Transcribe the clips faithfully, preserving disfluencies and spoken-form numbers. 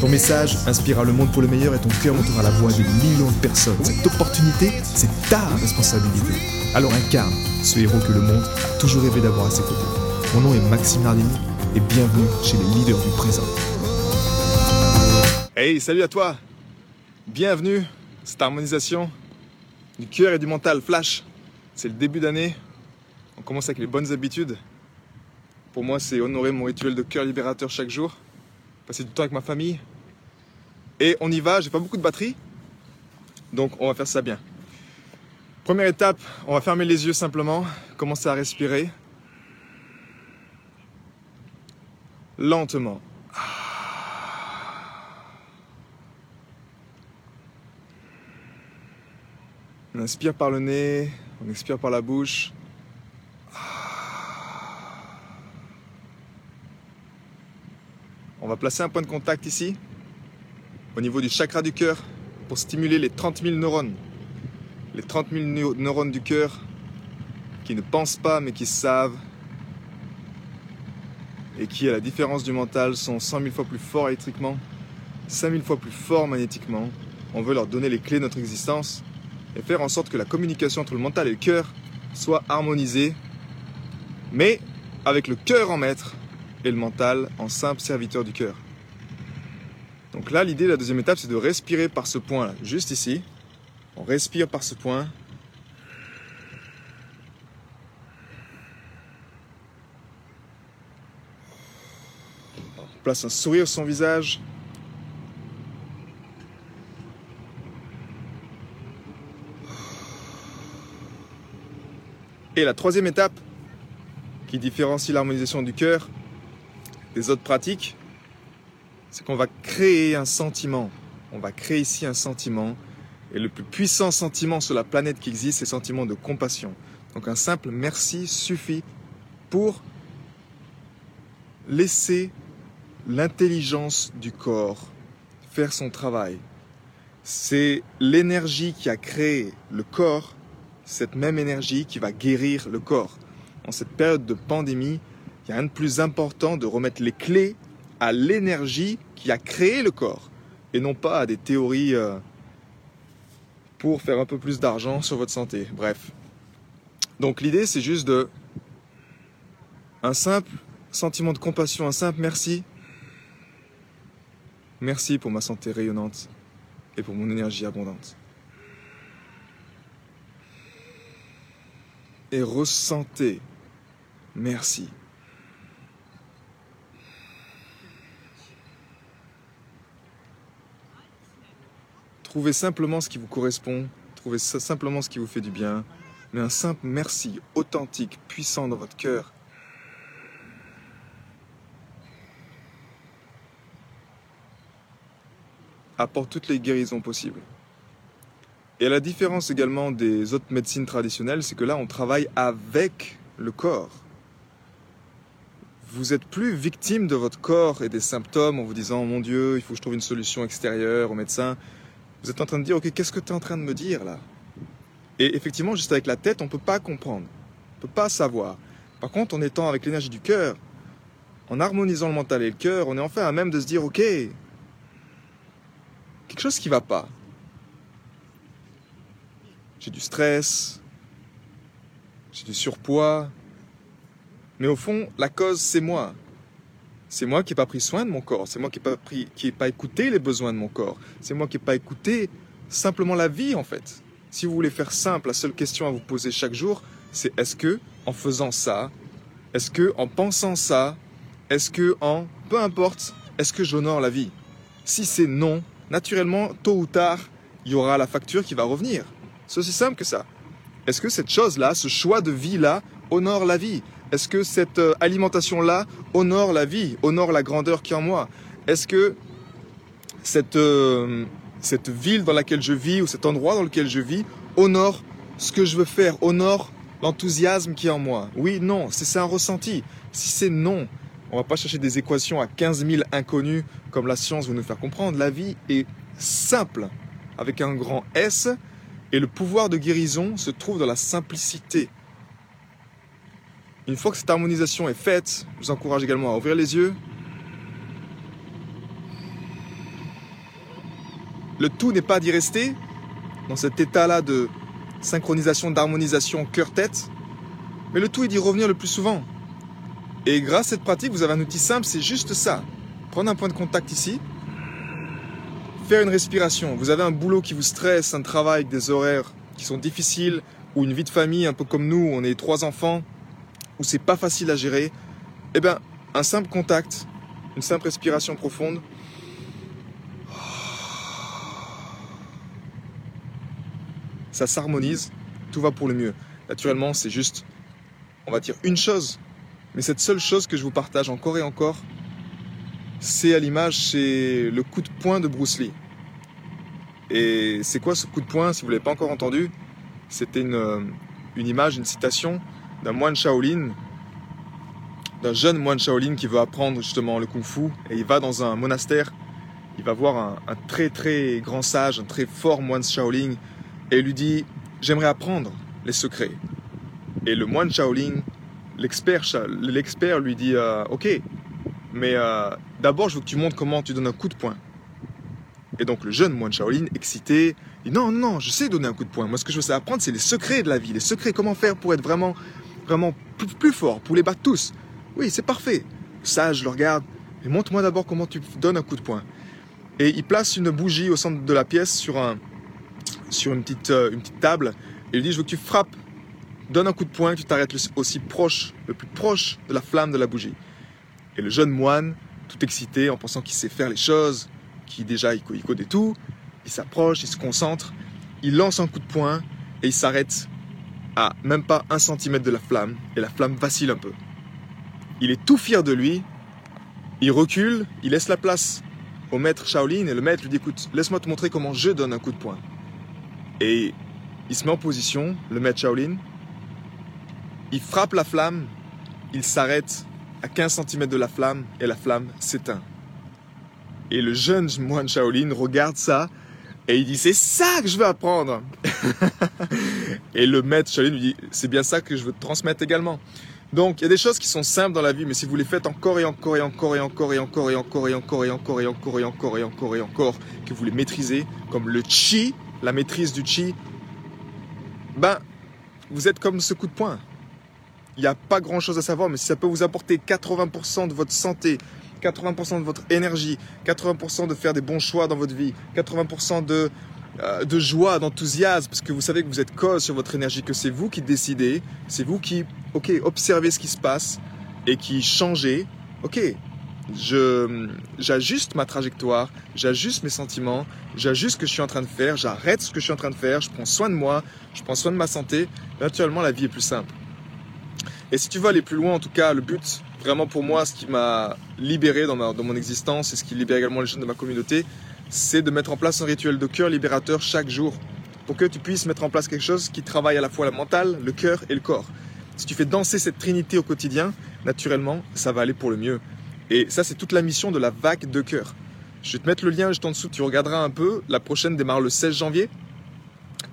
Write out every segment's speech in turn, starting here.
Ton message inspirera le monde pour le meilleur et ton cœur montera la voix de millions de personnes. Cette opportunité, c'est ta responsabilité. Alors incarne ce héros que le monde a toujours rêvé d'avoir à ses côtés. Mon nom est Maxime Nardini et bienvenue chez les leaders du présent. Hey, salut à toi! Bienvenue, cette harmonisation du cœur et du mental flash. C'est le début d'année, on commence avec les bonnes habitudes. Pour moi, c'est honorer mon rituel de cœur libérateur chaque jour. Passer du temps avec ma famille. Et on y va, j'ai pas beaucoup de batterie. Donc on va faire ça bien. Première étape, on va fermer les yeux simplement, commencer à respirer. Lentement. On inspire par le nez, on expire par la bouche. On va placer un point de contact ici, au niveau du chakra du cœur, pour stimuler les trente mille neurones. Les trente mille neurones du cœur qui ne pensent pas mais qui savent et qui, à la différence du mental, sont cent mille fois plus forts électriquement, cinq mille fois plus forts magnétiquement. On veut leur donner les clés de notre existence et faire en sorte que la communication entre le mental et le cœur soit harmonisée, mais avec le cœur en maître. Et le mental en simple serviteur du cœur. Donc là, l'idée de la deuxième étape, c'est de respirer par ce point là, juste ici. On respire par ce point. On place un sourire sur son visage. Et la troisième étape, qui différencie l'harmonisation du cœur des autres pratiques, c'est qu'on va créer un sentiment. On va créer ici un sentiment. Et le plus puissant sentiment sur la planète qui existe, c'est le sentiment de compassion. Donc un simple merci suffit pour laisser l'intelligence du corps faire son travail. C'est l'énergie qui a créé le corps, cette même énergie qui va guérir le corps. En cette période de pandémie, il y a un de plus important de remettre les clés à l'énergie qui a créé le corps et non pas à des théories pour faire un peu plus d'argent sur votre santé. Bref. Donc l'idée, c'est juste de un simple sentiment de compassion, un simple merci. Merci pour ma santé rayonnante et pour mon énergie abondante. Et ressentez. Merci. Trouvez simplement ce qui vous correspond, trouvez simplement ce qui vous fait du bien, mais un simple merci authentique, puissant dans votre cœur. Apporte toutes les guérisons possibles. Et la différence également des autres médecines traditionnelles, c'est que là, on travaille avec le corps. Vous n'êtes plus victime de votre corps et des symptômes en vous disant « Mon Dieu, il faut que je trouve une solution extérieure au médecin ». Vous êtes en train de dire, ok, qu'est-ce que tu es en train de me dire là? Et effectivement, juste avec la tête, on ne peut pas comprendre, on ne peut pas savoir. Par contre, en étant avec l'énergie du cœur, en harmonisant le mental et le cœur, on est enfin à même de se dire, ok, quelque chose qui ne va pas. J'ai du stress, j'ai du surpoids, mais au fond, la cause, c'est moi. C'est moi qui n'ai pas pris soin de mon corps, c'est moi qui n'ai pas, qui n'ai pas écouté les besoins de mon corps, c'est moi qui n'ai pas écouté simplement la vie en fait. Si vous voulez faire simple, la seule question à vous poser chaque jour, c'est est-ce que en faisant ça, est-ce que en pensant ça, est-ce que en peu importe, est-ce que j'honore la vie? Si c'est non, naturellement, tôt ou tard, il y aura la facture qui va revenir. C'est aussi simple que ça. Est-ce que cette chose-là, ce choix de vie-là, honore la vie? Est-ce que cette alimentation-là honore la vie, honore la grandeur qui est en moi? Est-ce que cette euh, cette ville dans laquelle je vis ou cet endroit dans lequel je vis honore ce que je veux faire, honore l'enthousiasme qui est en moi. Oui, non, c'est, c'est un ressenti. Si c'est non, on ne va pas chercher des équations à quinze mille inconnues comme la science veut nous faire comprendre. La vie est simple, avec un grand S, et le pouvoir de guérison se trouve dans la simplicité. Une fois que cette harmonisation est faite, je vous encourage également à ouvrir les yeux. Le tout n'est pas d'y rester dans cet état-là de synchronisation, d'harmonisation cœur-tête, mais le tout est d'y revenir le plus souvent. Et grâce à cette pratique, vous avez un outil simple, c'est juste ça. Prendre un point de contact ici, faire une respiration. Vous avez un boulot qui vous stresse, un travail avec des horaires qui sont difficiles, ou une vie de famille un peu comme nous, on est trois enfants, où c'est pas facile à gérer. Eh bien, un simple contact, une simple respiration profonde, ça s'harmonise, tout va pour le mieux. Naturellement, c'est juste, on va dire une chose, mais cette seule chose que je vous partage encore et encore, c'est à l'image, c'est le coup de poing de Bruce Lee. Et c'est quoi ce coup de poing, si vous ne l'avez pas encore entendu? C'était une, une image, une citation d'un moine Shaolin, d'un jeune moine Shaolin qui veut apprendre justement le kung-fu, et il va dans un monastère, il va voir un, un très très grand sage, un très fort moine Shaolin, et lui dit « J'aimerais apprendre les secrets ». Et le moine Shaolin, l'expert, l'expert lui dit euh, « Ok, mais euh, d'abord je veux que tu montres comment tu donnes un coup de poing ». Et donc le jeune moine Shaolin, excité, dit « Non, non, je sais donner un coup de poing. Moi, ce que je veux apprendre, c'est les secrets de la vie, les secrets, comment faire pour être vraiment, vraiment plus, plus fort, pour les battre tous. Oui, c'est parfait. » Le sage le regarde « Mais montre-moi d'abord comment tu donnes un coup de poing ». Et il place une bougie au centre de la pièce sur un... sur une petite, euh, une petite table, et il dit « Je veux que tu frappes, donne un coup de poing, que tu t'arrêtes le, aussi proche, le plus proche de la flamme de la bougie. » Et le jeune moine, tout excité, en pensant qu'il sait faire les choses, qu'il déjà il connaît tout, il s'approche, il se concentre, il lance un coup de poing, et il s'arrête à même pas un centimètre de la flamme, et la flamme vacille un peu. Il est tout fier de lui, il recule, il laisse la place au maître Shaolin, et le maître lui dit « Écoute, laisse-moi te montrer comment je donne un coup de poing. » Et il se met en position, le maître Shaolin, il frappe la flamme, il s'arrête à quinze centimètres de la flamme et la flamme s'éteint. Et le jeune moine Shaolin regarde ça et il dit « C'est ça que je veux apprendre !» Et le maître Shaolin lui dit « C'est bien ça que je veux te transmettre également !» Donc il y a des choses qui sont simples dans la vie, mais si vous les faites encore et encore et encore et encore et encore et encore et encore et encore et encore et encore et encore et encore, que vous les maîtrisez comme le chi, la maîtrise du chi, ben, vous êtes comme ce coup de poing. Il n'y a pas grand chose à savoir, mais si ça peut vous apporter quatre-vingts pour cent de votre santé, quatre-vingts pour cent de votre énergie, quatre-vingts pour cent de faire des bons choix dans votre vie, quatre-vingts pour cent de, euh, de joie, d'enthousiasme, parce que vous savez que vous êtes cause sur votre énergie, que c'est vous qui décidez, c'est vous qui, ok, observez ce qui se passe et qui changez, ok, Je, j'ajuste ma trajectoire, j'ajuste mes sentiments, j'ajuste ce que je suis en train de faire, j'arrête ce que je suis en train de faire, je prends soin de moi, je prends soin de ma santé. Naturellement, la vie est plus simple. Et si tu veux aller plus loin, en tout cas, le but, vraiment pour moi, ce qui m'a libéré dans, ma, dans mon existence et ce qui libère également les jeunes de ma communauté, c'est de mettre en place un rituel de cœur libérateur chaque jour pour que tu puisses mettre en place quelque chose qui travaille à la fois la mentale, le cœur et le corps. Si tu fais danser cette trinité au quotidien, naturellement, ça va aller pour le mieux. Et ça, c'est toute la mission de la vague de cœur. Je vais te mettre le lien juste en dessous, tu regarderas un peu. La prochaine démarre le seize janvier.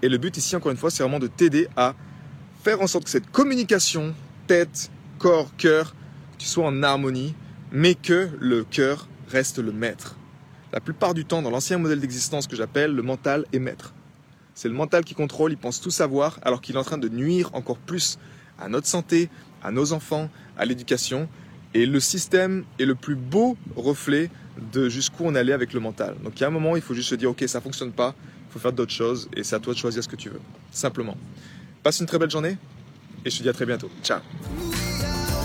Et le but ici, encore une fois, c'est vraiment de t'aider à faire en sorte que cette communication tête, corps, cœur, tu sois en harmonie, mais que le cœur reste le maître. La plupart du temps, dans l'ancien modèle d'existence que j'appelle, le mental est maître. C'est le mental qui contrôle, il pense tout savoir, alors qu'il est en train de nuire encore plus à notre santé, à nos enfants, à l'éducation. Et le système est le plus beau reflet de jusqu'où on allait avec le mental. Donc, il y a un moment, il faut juste se dire « Ok, ça ne fonctionne pas, il faut faire d'autres choses et c'est à toi de choisir ce que tu veux. » Simplement. Passe une très belle journée et je te dis à très bientôt. Ciao.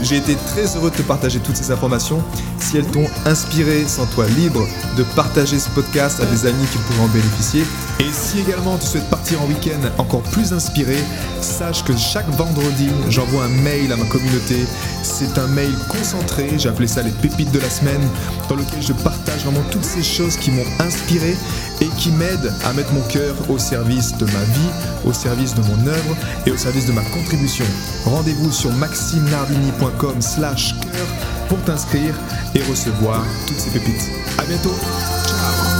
J'ai été très heureux de te partager toutes ces informations. Si elles t'ont inspiré, sens-toi libre de partager ce podcast à des amis qui pourraient en bénéficier. Et si également tu souhaites partir en week-end encore plus inspiré, sache que chaque vendredi, j'envoie un mail à ma communauté C'est un mail concentré, j'ai appelé ça les pépites de la semaine, dans lequel je partage vraiment toutes ces choses qui m'ont inspiré et qui m'aident à mettre mon cœur au service de ma vie, au service de mon œuvre et au service de ma contribution. Rendez-vous sur maxime nardini point com slash cœur pour t'inscrire et recevoir toutes ces pépites. À bientôt. Ciao.